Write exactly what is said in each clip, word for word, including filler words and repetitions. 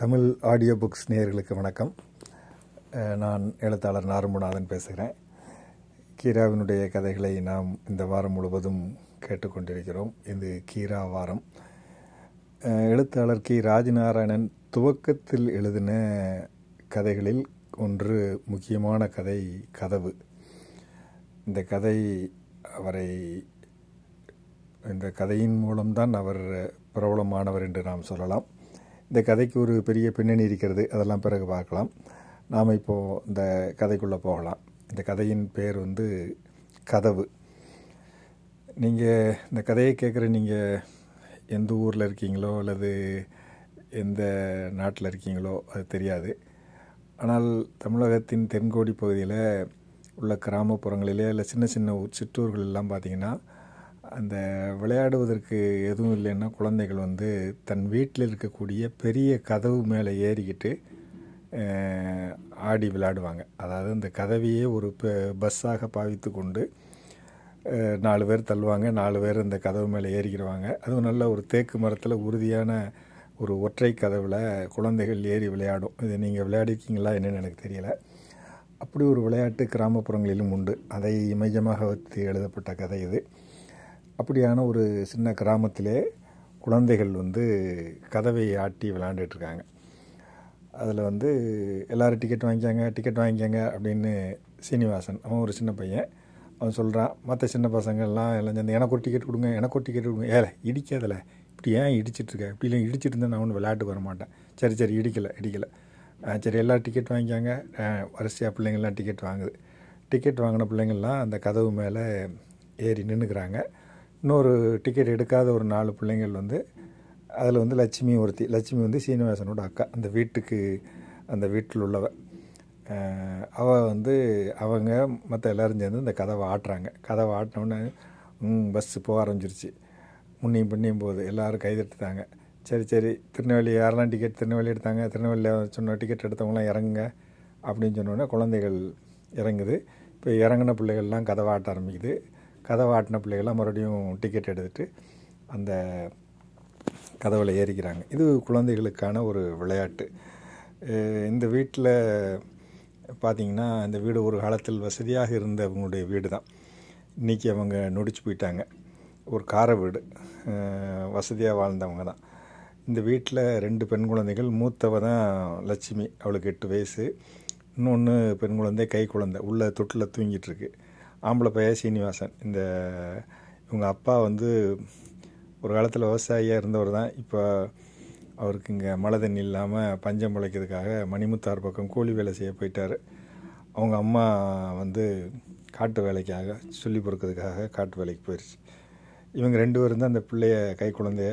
Tamil audio books நேயர்களுக்கு வணக்கம். நான் எழுத்தாளர் நாறும்பூநாதன் பேசுகிறேன். கீராவினுடைய கதைகளை நாம் இந்த வாரம் முழுவதும் கேட்டுக்கொண்டிருக்கிறோம். இது கீரா வாரம். எழுத்தாளர் கி. ராஜநாராயணன் துவக்கத்தில் எழுதின கதைகளில் ஒன்று முக்கியமான கதை கதவு. இந்த கதை அவரை இந்த கதையின் மூலம்தான் அவர் பிரபலமானவர் என்று நாம் சொல்லலாம். இந்த கதைக்கு ஒரு பெரிய பின்னணி இருக்கிறது, அதெல்லாம் பிறகு பார்க்கலாம். நாம் இப்போது இந்த கதைக்குள்ளே போகலாம். இந்த கதையின் பேர் வந்து கதவு. நீங்கள் இந்த கதையை கேட்குற நீங்கள் எந்த ஊரில் இருக்கீங்களோ அல்லது எந்த நாட்டில் இருக்கீங்களோ அது தெரியாது. ஆனால் தமிழகத்தின் தென்கோடி பகுதியில் உள்ள கிராமப்புறங்களிலே இல்லை சின்ன சின்ன சிற்றூர்கள் எல்லாம் பார்த்திங்கன்னா, அந்த விளையாடுவதற்கு எதுவும் இல்லைன்னா குழந்தைகள் வந்து தன் வீட்டில் இருக்கக்கூடிய பெரிய கதவு மேலே ஏறிக்கிட்டு ஆடி விளையாடுவாங்க. அதாவது அந்த கதவையே ஒரு பஸ்ஸாக பாவித்து கொண்டு நாலு பேர் தள்ளுவாங்க, நாலு பேர் அந்த கதவு மேலே ஏறிக்கிடுவாங்க. அதுவும் நல்ல ஒரு தேக்கு மரத்தில் உறுதியான ஒரு ஒற்றை கதவில் குழந்தைகள் ஏறி விளையாடும். இது நீங்கள் விளையாடிருக்கீங்களா என்னென்னு எனக்கு தெரியலை. அப்படி ஒரு விளையாட்டு கிராமப்புறங்களிலும் உண்டு. அதை மையமாக வைத்து எழுதப்பட்ட கதை இது. அப்படியான ஒரு சின்ன கிராமத்திலே குழந்தைகள் வந்து கதவை ஆட்டி விளையாண்டுட்ருக்காங்க. அதில் வந்து எல்லோரும் டிக்கெட் வாங்கிக்காங்க டிக்கெட் வாங்கிக்காங்க அப்படின்னு சீனிவாசன், அவன் ஒரு சின்ன பையன், அவன் சொல்கிறான். மற்ற சின்ன பசங்கள்லாம் எல்லாம் சேர்ந்து எனக்கு ஒரு டிக்கெட் கொடுங்க எனக்கு ஒரு டிக்கெட் கொடுங்க. ஏல இடிக்காதில்ல, இப்படி ஏன் இடிச்சிட்ருக்க, இப்படி இல்லை இடிச்சிட்டு இருந்தேன் நான் ஒன்று விளையாட்டுக்கு வரமாட்டேன். சரி சரி இடிக்கலை இடிக்கலை சரி எல்லோரும் டிக்கெட் வாங்கிக்காங்க. வரிசையாக பிள்ளைங்கள்லாம் டிக்கெட் வாங்குது. டிக்கெட் வாங்கின பிள்ளைங்கள்லாம் அந்த கதவு மேலே ஏறி நின்றுக்கிறாங்க. இன்னொரு டிக்கெட் எடுக்காத ஒரு நாலு பிள்ளைங்கள் வந்து, அதில் வந்து லட்சுமி ஒருத்தி. லட்சுமி வந்து சீனிவாசனோட அக்கா, அந்த வீட்டுக்கு அந்த வீட்டில் உள்ளவ. அவள் வந்து அவங்க மற்ற எல்லோரும் சேர்ந்து இந்த கதவை ஆட்டுறாங்க. கதவை ஆட்டினோடனே பஸ்ஸு போக ஆரம்பிச்சிருச்சு. முன்னையும் பின்னையும் போகுது, எல்லோரும் கைதெடுத்துட்டாங்க. சரி சரி திருநெல்வேலி யாரெல்லாம் டிக்கெட் திருநெல்வேலி எடுத்தாங்க, திருநெல்வேலியில் சொன்ன டிக்கெட் எடுத்தவங்களாம் இறங்குங்க அப்படின்னு சொன்னோடனே குழந்தைகள் இறங்குது. இப்போ இறங்கின பிள்ளைகள்லாம் கதவை ஆட்ட ஆரம்பிக்குது. கதவை ஆட்டின பிள்ளைகள்லாம் மறுபடியும் டிக்கெட் எடுத்துகிட்டு அந்த கதவில் ஏறிக்கிறாங்க. இது குழந்தைகளுக்கான ஒரு விளையாட்டு. இந்த வீட்டில் பார்த்திங்கன்னா, இந்த வீடு ஒரு காலத்தில் வசதியாக இருந்தவங்களுடைய வீடு தான். இன்றைக்கி அவங்க நொடிச்சு போயிட்டாங்க. ஒரு கார வீடு, வசதியாக வாழ்ந்தவங்க தான். இந்த வீட்டில் ரெண்டு பெண் குழந்தைகள். மூத்தவ தான் லட்சுமி, அவளுக்கு எட்டு வயசு. இன்னொன்று பெண் குழந்தை, கை குழந்தை, உள்ள தொட்டில் தூங்கிட்டுருக்கு. ஆம்பளை பையன் சீனிவாசன். இந்த இவங்க அப்பா வந்து ஒரு காலத்தில் விவசாயியாக இருந்தவர் தான். இப்போ அவருக்கு இங்கே மழை தண்ணி இல்லாமல் பஞ்சம் பிழைக்கிறதுக்காக மணிமுத்தார் பக்கம் கூலி வேலை செய்ய போயிட்டார். அவங்க அம்மா வந்து காட்டு வேலைக்காக, சொல்லி பொறுக்கிறதுக்காக காட்டு வேலைக்கு போயிடுச்சு. இவங்க ரெண்டு பேரும் தான் அந்த பிள்ளைய, கை குழந்தைய,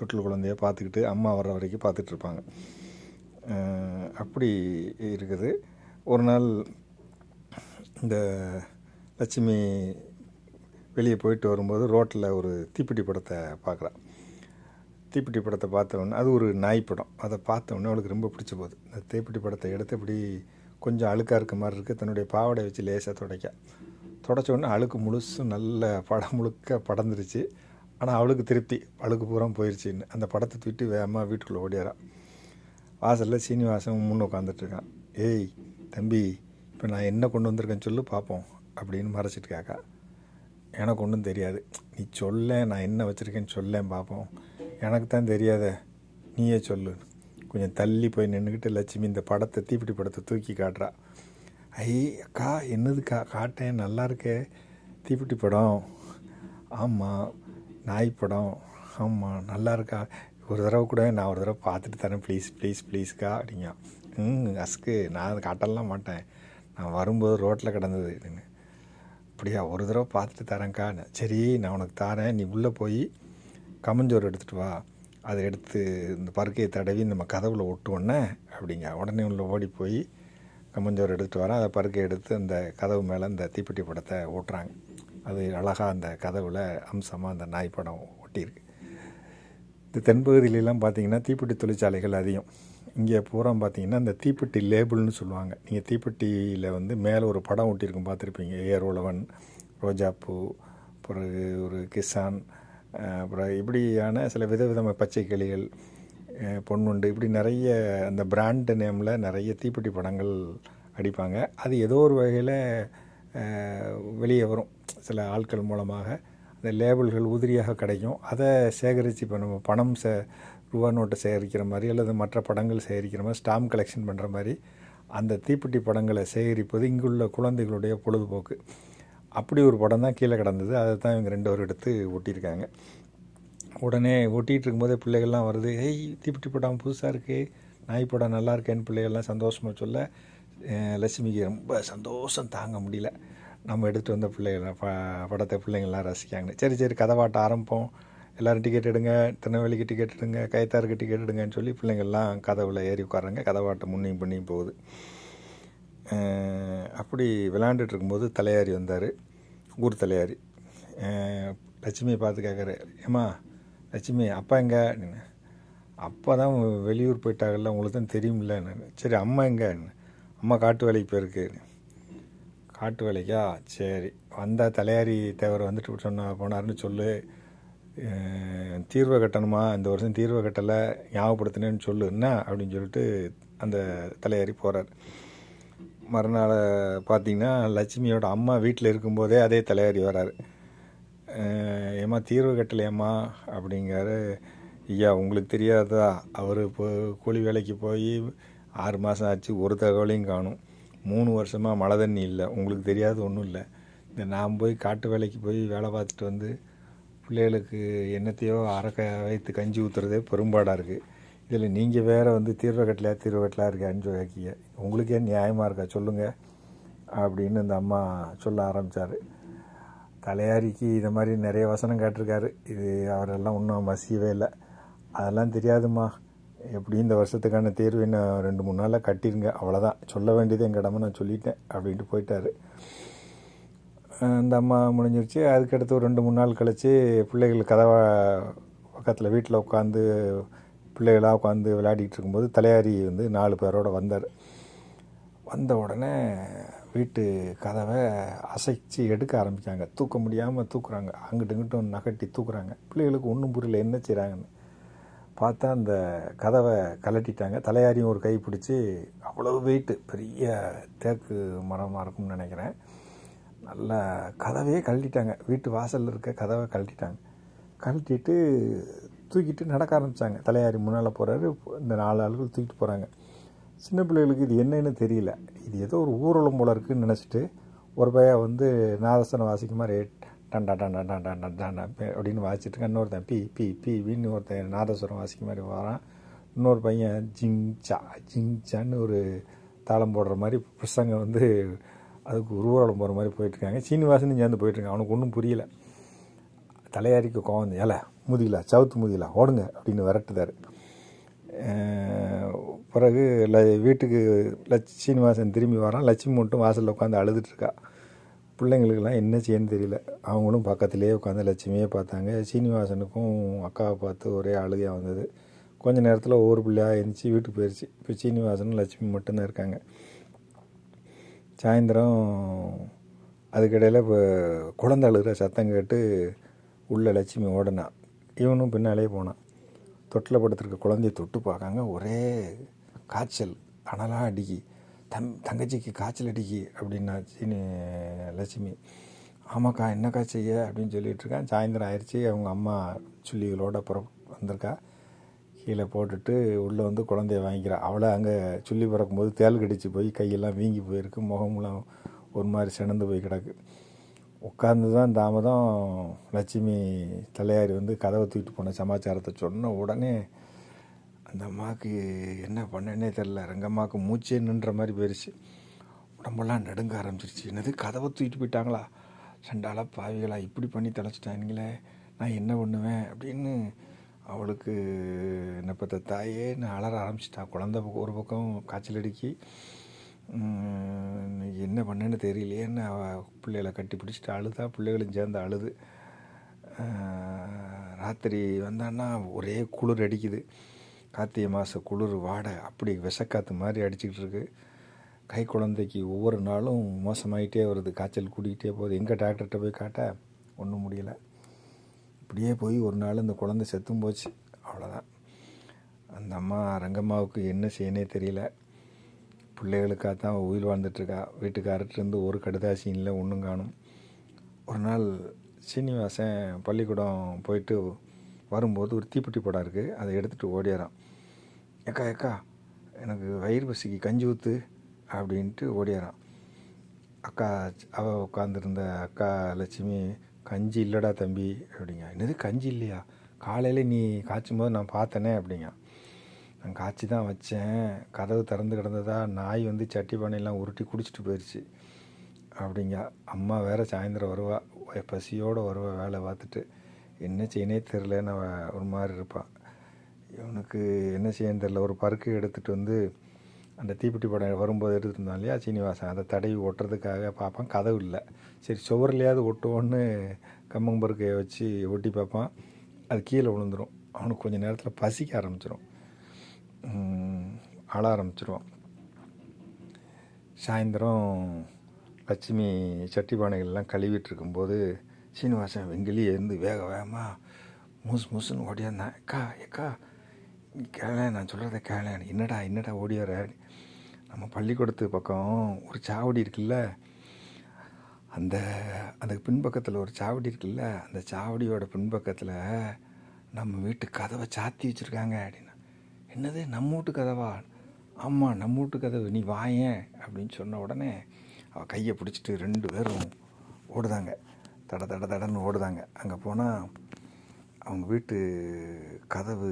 தொட்டில் குழந்தைய பார்த்துக்கிட்டு அம்மா வர்ற வரைக்கும் பார்த்துட்ருப்பாங்க. அப்படி இருக்குது. ஒரு நாள் இந்த லட்சுமி வெளியே போயிட்டு வரும்போது ரோட்டில் ஒரு தீப்பெட்டி படத்தை பார்க்குறான். தீப்பெட்டி படத்தை பார்த்தவொடனே, அது ஒரு நாய் படம், அதை பார்த்தவொடனே அவளுக்கு ரொம்ப பிடிச்சி போகுது. அந்த தீப்பெட்டி படத்தை எடுத்து இப்படி கொஞ்சம் அழுக்காக இருக்க மாதிரி இருக்குது, தன்னுடைய பாவடை வச்சு லேசாக துடைக்க துடைச்சோடனே அழுக்கு முழுசும் நல்ல படம் முழுக்க படந்துருச்சு. ஆனால் அவளுக்கு திருப்தி, அழுக்கு பூரா போயிடுச்சின்னு அந்த படத்தை தூக்கிட்டு வேகமாக வீட்டுக்குள்ளே ஓடிறான். வாசலில் சீனிவாசன் முன்னே உட்காந்துட்ருக்கான். ஏய் தம்பி, இப்போ நான் என்ன கொண்டு வந்திருக்கேன்னு சொல்லு பார்ப்போம் அப்படின்னு மறைச்சிட்டு கேட்கா. எனக்கு ஒன்றும் தெரியாது, நீ சொல்ல நான் என்ன வச்சுருக்கேன்னு சொல்லேன் பார்ப்போம். எனக்கு தான் தெரியாத, நீயே சொல்லு. கொஞ்சம் தள்ளி போய் நின்றுக்கிட்டு லட்சுமி இந்த படத்தை, தீப்பிடி படத்தை தூக்கி காட்டுறா. ஐ அக்கா என்னதுக்கா காட்டேன், நல்லா இருக்கே தீப்பிடி படம். ஆமாம் நாய் படம், ஆமாம் நல்லா இருக்கா, ஒரு தடவை கூட நான் ஒரு தடவை பார்த்துட்டு தரேன் ப்ளீஸ் ப்ளீஸ் ப்ளீஸ்க்கா அப்படிங்க. ம் அஸ்கு நான் அதை காட்டலாம் மாட்டேன், நான் வரும்போது ரோட்டில் கிடந்தது இல்லைங்க. அப்படியா, ஒரு தடவை பார்த்துட்டு தரேங்க்கா. சரி நான் உனக்கு தரேன், நீ உள்ளே போய் கமஞ்சோறு எடுத்துகிட்டு வா, அதை எடுத்து இந்த பருக்கையை தடவி நம்ம கதவுல ஒட்டுவோன்னே அப்படிங்க. உடனே உள்ள ஓடி போய் கமஞ்சோறு எடுத்துகிட்டு வரேன். அதை பருக்கையை எடுத்து அந்த கதவு மேலே அந்த தீப்பெட்டி படத்தை ஓட்டுறாங்க. அது அழகாக அந்த கதவுல அம்சமாக அந்த நாய் படம் ஒட்டியிருக்கு. இந்த தென்பகுதியிலலாம் பார்த்திங்கன்னா தீப்பெட்டி தொழிற்சாலைகள் அதிகம். இங்கே பூரா பார்த்திங்கன்னா இந்த தீப்பெட்டி லேபிள்னு சொல்லுவாங்க. நீங்கள் தீப்பெட்டியில் வந்து மேலே ஒரு படம் ஒட்டியிருக்கும் பார்த்துருப்பீங்க. ஏர் உழவன், ரோஜாப்பூ, பிறகு ஒரு கிசான், அப்புறம் இப்படியான சில விதவிதமான பச்சை கிளிகள், பொன்னுண்டு, இப்படி நிறைய அந்த பிராண்டு நேமில் நிறைய தீப்பெட்டி படங்கள் அடிப்பாங்க. அது ஏதோ ஒரு வகையில் வெளியே வரும் சில ஆட்கள் மூலமாக. அந்த லேபிள்கள் உதிரியாக கிடைக்கும். அதை சேகரித்து இப்போ நம்ம பணம் சே ரூபா நோட்டை சேகரிக்கிற மாதிரி அல்லது மற்ற படங்கள் சேகரிக்கிற மாதிரி ஸ்டாம்ப் கலெக்ஷன் பண்ணுற மாதிரி அந்த தீப்பெட்டி படங்களை சேகரிப்பது இங்குள்ள குழந்தைகளுடைய பொழுதுபோக்கு. அப்படி ஒரு படம் தான் கீழே கிடந்தது. அதை தான் இவங்க ரெண்டு பேரும் எடுத்து ஒட்டியிருக்காங்க. உடனே ஒட்டிகிட்டு இருக்கும்போதே பிள்ளைகள்லாம் வருது, ஏய் தீப்பெட்டி படம் புதுசாக இருக்குது, நாய் படம் நல்லா இருக்கேன்னு பிள்ளைகள்லாம் சந்தோஷமாக சொல்ல லட்சுமிக்கு ரொம்ப சந்தோஷம் தாங்க முடியல. நம்ம எடுத்துகிட்டு வந்த பிள்ளைகள் ப படத்தை பிள்ளைங்கள்லாம் ரசிக்காங்க. சரி சரி கதைவாட்ட ஆரம்பம், எல்லோரும் டிக்கெட் எடுங்க, திருநெல்வேலிக்கு டிக்கெட் எடுங்க, கைத்தாருக்கு டிக்கெட் எடுங்கன்னு சொல்லி பிள்ளைங்கள்லாம் கதவுல ஏறி உட்காருங்க. கதைவாட்ட முன்னையும் பண்ணியும் போகுது. அப்படி விளையாண்டுட்டு இருக்கும்போது தலையாரி வந்தார், ஊர் தலையாரி. லட்சுமியை பார்த்து கேட்குறாரு, ஏம்மா லட்சுமி அப்பா எங்கே? அப்பா தான் வெளியூர் போயிட்டாங்கல்ல, உங்களுக்கு தான் தெரியும்ல. சரி அம்மா எங்கே? அம்மா காட்டு வேலைக்கு போயிருக்கு. காட்டு வேலைக்கா? சரி வந்தால் தலையாரி தேவர் வந்துட்டு சொன்னா போனார்னு சொல்லு. தீர்வை கட்டணுமா, இந்த வருஷம் தீர்வை கட்டலை ஞாபகப்படுத்தினேன்னு சொல்லு என்ன அப்படின்னு சொல்லிட்டு அந்த தலையாரி போகிறார். மறுநாள் பார்த்திங்கன்னா லட்சுமியோட அம்மா வீட்டில் இருக்கும்போதே அதே தலையாரி வராரு. ஏம்மா தீர்வு கட்டலையம்மா அப்படிங்கிறாரு. ஐயா உங்களுக்கு தெரியாதா, அவர் இப்போ கூலி வேலைக்கு போய் ஆறு மாதம் ஆச்சு, ஒரு தகவலையும் காணும், மூணு வருஷமாக மழை தண்ணி இல்லை, உங்களுக்கு தெரியாது ஒன்றும் இல்லை. இந்த நான் போய் காட்டு வேலைக்கு போய் வேலை பார்த்துட்டு வந்து பிள்ளைகளுக்கு என்னத்தையோ அரைக்க வைத்து கஞ்சி ஊற்றுறதே பெரும்பாடாக இருக்குது, இதில் நீங்கள் வேறு வந்து தீர்வை கட்டலையா தீர்வை கட்டலா இருக்கான்னு சொல்லிக்கிங்க, உங்களுக்கே நியாயமாக இருக்கா சொல்லுங்கள் அப்படின்னு அந்த அம்மா சொல்ல ஆரம்பித்தார். தலையாரிக்கு இதை மாதிரி நிறைய வசனம் கேட்டிருக்காரு, இது அவரெல்லாம் ஒன்றும் மசியவே இல்லை. அதெல்லாம் தெரியாதுமா, எப்படியும் இந்த வருஷத்துக்கான தேர்வு இன்னும் ரெண்டு மூணு நாளில் கட்டிருங்க, அவ்வளோதான், சொல்ல வேண்டியது எங்கள் இடமா நான் சொல்லிட்டேன் அப்படின்ட்டு போயிட்டார். அந்த அம்மா முடிஞ்சிருச்சு. அதுக்கடுத்து ஒரு ரெண்டு மூணு நாள் கழித்து பிள்ளைகள் கதவா பக்கத்தில் வீட்டில் உட்காந்து பிள்ளைகளாக உட்காந்து விளையாடிட்டு இருக்கும்போது தலையாரி வந்து நாலு பேரோடு வந்தார். வந்த உடனே வீட்டு கதவை அசைச்சு எடுக்க ஆரம்பித்தாங்க. தூக்க முடியாமல் தூக்குறாங்க, அங்கிட்டு இங்கிட்டும் நகட்டி தூக்குறாங்க. பிள்ளைகளுக்கு ஒன்றும் புரியல என்ன செய்கிறாங்கன்னு பார்த்தா அந்த கதவை கலட்டிட்டாங்க. தலையாரியும் ஒரு கை பிடிச்சி, அவ்வளோ வெயிட்டு, பெரிய தேக்கு மரமாக இருக்கும்னு நினைக்கிறேன், நல்லா கதவையே கழட்டிட்டாங்க. வீட்டு வாசலில் இருக்க கதவை கழட்டிட்டாங்க. கழட்டிட்டு தூக்கிட்டு நடக்க ஆரம்பித்தாங்க. தலையாரி முன்னால் போகிறாரு, இந்த நாலு ஆளுகள் தூக்கிட்டு போகிறாங்க. சின்ன பிள்ளைகளுக்கு இது என்னன்னு தெரியல, இது ஏதோ ஒரு ஊர்வலம் போல இருக்குதுன்னு நினச்சிட்டு ஒரு பையன் வந்து நாதஸ்வரம் வாசிக்க மாதிரி டண்டா டண்டா டண்டா டண்டா அப்படின்னு வாசிச்சுட்டு இருக்கேன். இன்னொருத்தன் பி பி பி வீன்னு ஒருத்தன் நாதஸ்வரம் வாசிக்க மாதிரி வரான். இன்னொரு பையன் ஜிங்சா ஜிங்சான்னு ஒரு தாளம் போடுற மாதிரி பசங்க வந்து அதுக்கு ஊர்வலம் போகிற மாதிரி போயிட்டுருக்காங்க. சீனிவாசனும் சேர்ந்து போயிட்டுருக்காங்க. அவனுக்கு ஒன்றும் புரியல. தலையாரிக்கு கோவம், ஏல முதியலா சவுத்து முதியலா ஓடுங்க அப்படின்னு விரட்டுதார். பிறகு ல வீட்டுக்கு லட்ச சீனிவாசன் திரும்பி வரான். லட்சுமி மட்டும் வாசலில் உட்காந்து அழுதுட்டுருக்கா. பிள்ளைங்களுக்கெல்லாம் என்ன செய்யணும்னு தெரியல. அவங்களும் பக்கத்துலேயே உட்காந்து லட்சுமியே பார்த்தாங்க. சீனிவாசனுக்கும் அக்காவை பார்த்து ஒரே அழுகையாக வந்தது. கொஞ்சம் நேரத்தில் ஒவ்வொரு பிள்ளையாக இருந்துச்சு, வீட்டுக்கு போயிடுச்சு. இப்போ சீனிவாசனும் லட்சுமி மட்டும்தான் இருக்காங்க. சாயந்தரம் அதுக்கிடையில் இப்போ குழந்தை அழுகிற சத்தம் கேட்டு உள்ள லட்சுமி ஓடினான். இவனும் பின்னாலே போனான். தொட்டில் படுத்திருக்க குழந்தைய தொட்டு பார்க்காங்க, ஒரே காய்ச்சல், அனலாக அடிக்கி, தம் தங்கச்சிக்கு காய்ச்சல் அடிக்கி அப்படின்னாச்சின்னு லட்சுமி. ஆமாக்கா என்ன காய்ச்சல் அப்படின்னு சொல்லிகிட்ருக்கான். சாயந்தரம் ஆயிடுச்சு. அவங்க அம்மா சுள்ளிகளோட புற வந்திருக்கா. கீழே போட்டுட்டு உள்ளே வந்து குழந்தைய வாங்கிக்கிறா. அவளை அங்கே சுள்ளி பிறக்கும்போது தேல் கடிச்சு போய் கையெல்லாம் வீங்கி போயிருக்கு, முகமெல்லாம் ஒரு மாதிரி சினந்து போய் கிடக்கு. உட்கார்ந்து தான் தாமதம் லட்சுமி தலையாரி வந்து கதவை தூக்கிட்டு போன சமாச்சாரத்தை சொன்ன உடனே அந்த அம்மாவுக்கு என்ன பண்ணனே தெரில. ரெங்கம்மாவுக்கு மூச்சே நின்ற மாதிரி போயிடுச்சு. உடம்பெல்லாம் நடுங்க ஆரம்பிச்சிருச்சு. என்னது கதவை தூக்கிட்டு போயிட்டாங்களா, சண்டால பாவிகளா இப்படி பண்ணி தொலைச்சிட்டாங்களே, நான் என்ன பண்ணுவேன் அப்படின்னு அவளுக்கு என்ன பார்த்தா தாயே நான் அலற ஆரம்பிச்சிட்டா. குழந்தை ஒரு பக்கம் காய்ச்சல் அடிக்கி என்ன பண்ணேன்னு தெரியலையேன்னு அவள் பிள்ளைகளை கட்டி பிடிச்சிட்டு அழுதா. பிள்ளைகளும் சேர்ந்து அழுது. ராத்திரி வந்தான்னா ஒரே குளிர் அடிக்குது. கார்த்திகை மாத குளிர் வாடை அப்படி விஷக்காற்று மாதிரி அடிச்சுக்கிட்டு இருக்கு. கை குழந்தைக்கு ஒவ்வொரு நாளும் மோசமாகிட்டே வருது, காய்ச்சல் கூடிக்கிட்டே போகுது. எங்கே டாக்டர்கிட்ட போய் காட்ட ஒன்றும் முடியலை. இப்படியே போய் ஒரு நாள் இந்த குழந்தை செத்தும் போச்சு. அவ்வளோதான். அந்த அம்மா ரங்கம்மாவுக்கு என்ன செய்யனே தெரியல. பிள்ளைகளுக்காக தான் உயிர் வாழ்ந்துட்டுருக்கா. வீட்டுக்காரர்கிட்டருந்து ஒரு கடுதாசியும் இல்லை, ஒன்றும் காணும். ஒரு நாள் சீனிவாசன் பள்ளிக்கூடம் போயிட்டு வரும்போது ஒரு தீப்பெட்டி போடா இருக்குது, அதை எடுத்துகிட்டு ஓடிறான். ஏக்கா ஏக்கா எனக்கு வயிறு பசிக்கு கஞ்சி ஊற்று அப்படின்ட்டு ஓடிறான். அக்கா அவள் உட்காந்துருந்த அக்கா லட்சுமி கஞ்சி இல்லைடா தம்பி அப்படிங்க. என்னது கஞ்சி இல்லையா? காலையில் நீ காய்ச்சும் போது நான் பார்த்தேனே அப்படிங்க. நான் காய்ச்சி தான் வச்சேன், கதவு திறந்து கிடந்ததா நாய் வந்து சட்டி பானையெல்லாம் உருட்டி குடிச்சிட்டு போயிடுச்சு அப்படிங்க. அம்மா வேறு சாயந்தரம் வருவா, பசியோடு வருவா, வேலை பார்த்துட்டு என்ன செய்யனே தெரிலன்னு ஒரு மாதிரி இருப்பான். இவனுக்கு என்ன செய்யன்னு தெரில. ஒரு பருக்கு எடுத்துகிட்டு வந்து அந்த தீப்பெட்டி படம் வரும்போது எடுத்துருந்தான் இல்லையா சீனிவாசன், அதை தடவி ஒட்டுறதுக்காக பார்ப்பான், கதவு இல்லை. சரி சுவர்லையாவது ஒட்டுவோன்னு கம்மம்பருக்கையை வச்சு ஒட்டி பார்ப்பான், அது கீழே விழுந்துடும். அவனுக்கு கொஞ்சம் நேரத்தில் பசிக்க ஆரம்பிச்சிடும், ஆள ஆரம்பிச்சிடுவான். சாயந்தரம் லட்சுமி சட்டி பானைகள்லாம் கழுவிட்டு இருக்கும்போது சீனிவாசன் வெங்கிலியே இருந்து வேக வேகமாக மூசு மூசுன்னு ஓடியாந்தான். அக்கா அக்கா கேள, நான் சொல்கிறத கேள. என்னடா என்னடா ஓடியார? நம்ம பள்ளிக்கூடத்து பக்கம் ஒரு சாவடி இருக்குல்ல, அந்த அதுக்கு பின்பக்கத்தில் ஒரு சாவடி இருக்குல்ல, அந்த சாவடியோட பின்பக்கத்தில் நம்ம வீட்டு கதவை சாத்தி வச்சுருக்காங்க அப்படின்னா. என்னது நம்ம வீட்டு கதவா? ஆமாம் நம்ம வீட்டு கதவு, நீ வாயேன் அப்படின்னு சொன்ன உடனே அவள் கையை பிடிச்சிட்டு ரெண்டு பேரும் ஓடுதாங்க, தட தட தடன்னு ஓடுதாங்க. அங்கே போனால் அவங்க வீட்டு கதவு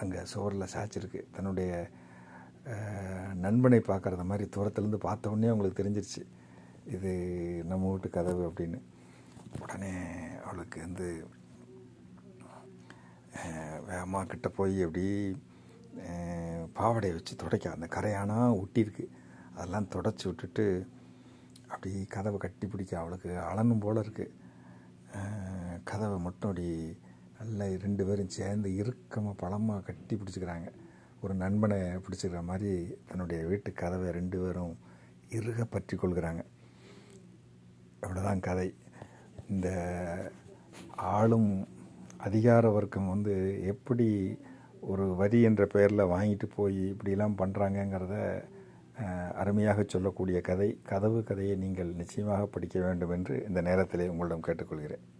அங்கே சுவரில் சாய்ச்சிருக்கு. தன்னுடைய நண்பனை பார்க்குறத மாதிரி தூரத்துலேருந்து பார்த்தோன்னே அவங்களுக்கு தெரிஞ்சிருச்சு இது நம்ம வீட்டு கதவு அப்படின்னு. உடனே அவளுக்கு வந்து வேகமாக கிட்ட போய் அப்படி பாவடையை வச்சு துடைக்க, அந்த கரையானாக ஒட்டியிருக்கு அதெல்லாம் துடைச்சி விட்டுட்டு அப்படி கதவை கட்டி பிடிக்க. அவளுக்கு அலனும் போல் இருக்குது. கதவை மட்டும் அப்படி நல்லா ரெண்டு பேரும் சேர்ந்து இறுக்கமாக பழமாக கட்டி பிடிச்சிக்கிறாங்க. ஒரு நண்பனை பிடிச்சிக்கிற மாதிரி தன்னுடைய வீட்டு கதவை ரெண்டு பேரும் இறுக பற்றி கொள்கிறாங்க. அவ்வளோதான் கதை. இந்த ஆளும் அதிகார வர்க்கம் வந்து எப்படி ஒரு வரி என்ற பெயரில் வாங்கிட்டு போய் இப்படிலாம் பண்ணுறாங்கங்கிறத அருமையாக சொல்லக்கூடிய கதை கதவு கதையை நீங்கள் நிச்சயமாக படிக்க வேண்டும் என்று இந்த நேரத்திலே உங்களிடம் கேட்டுக்கொள்கிறேன்.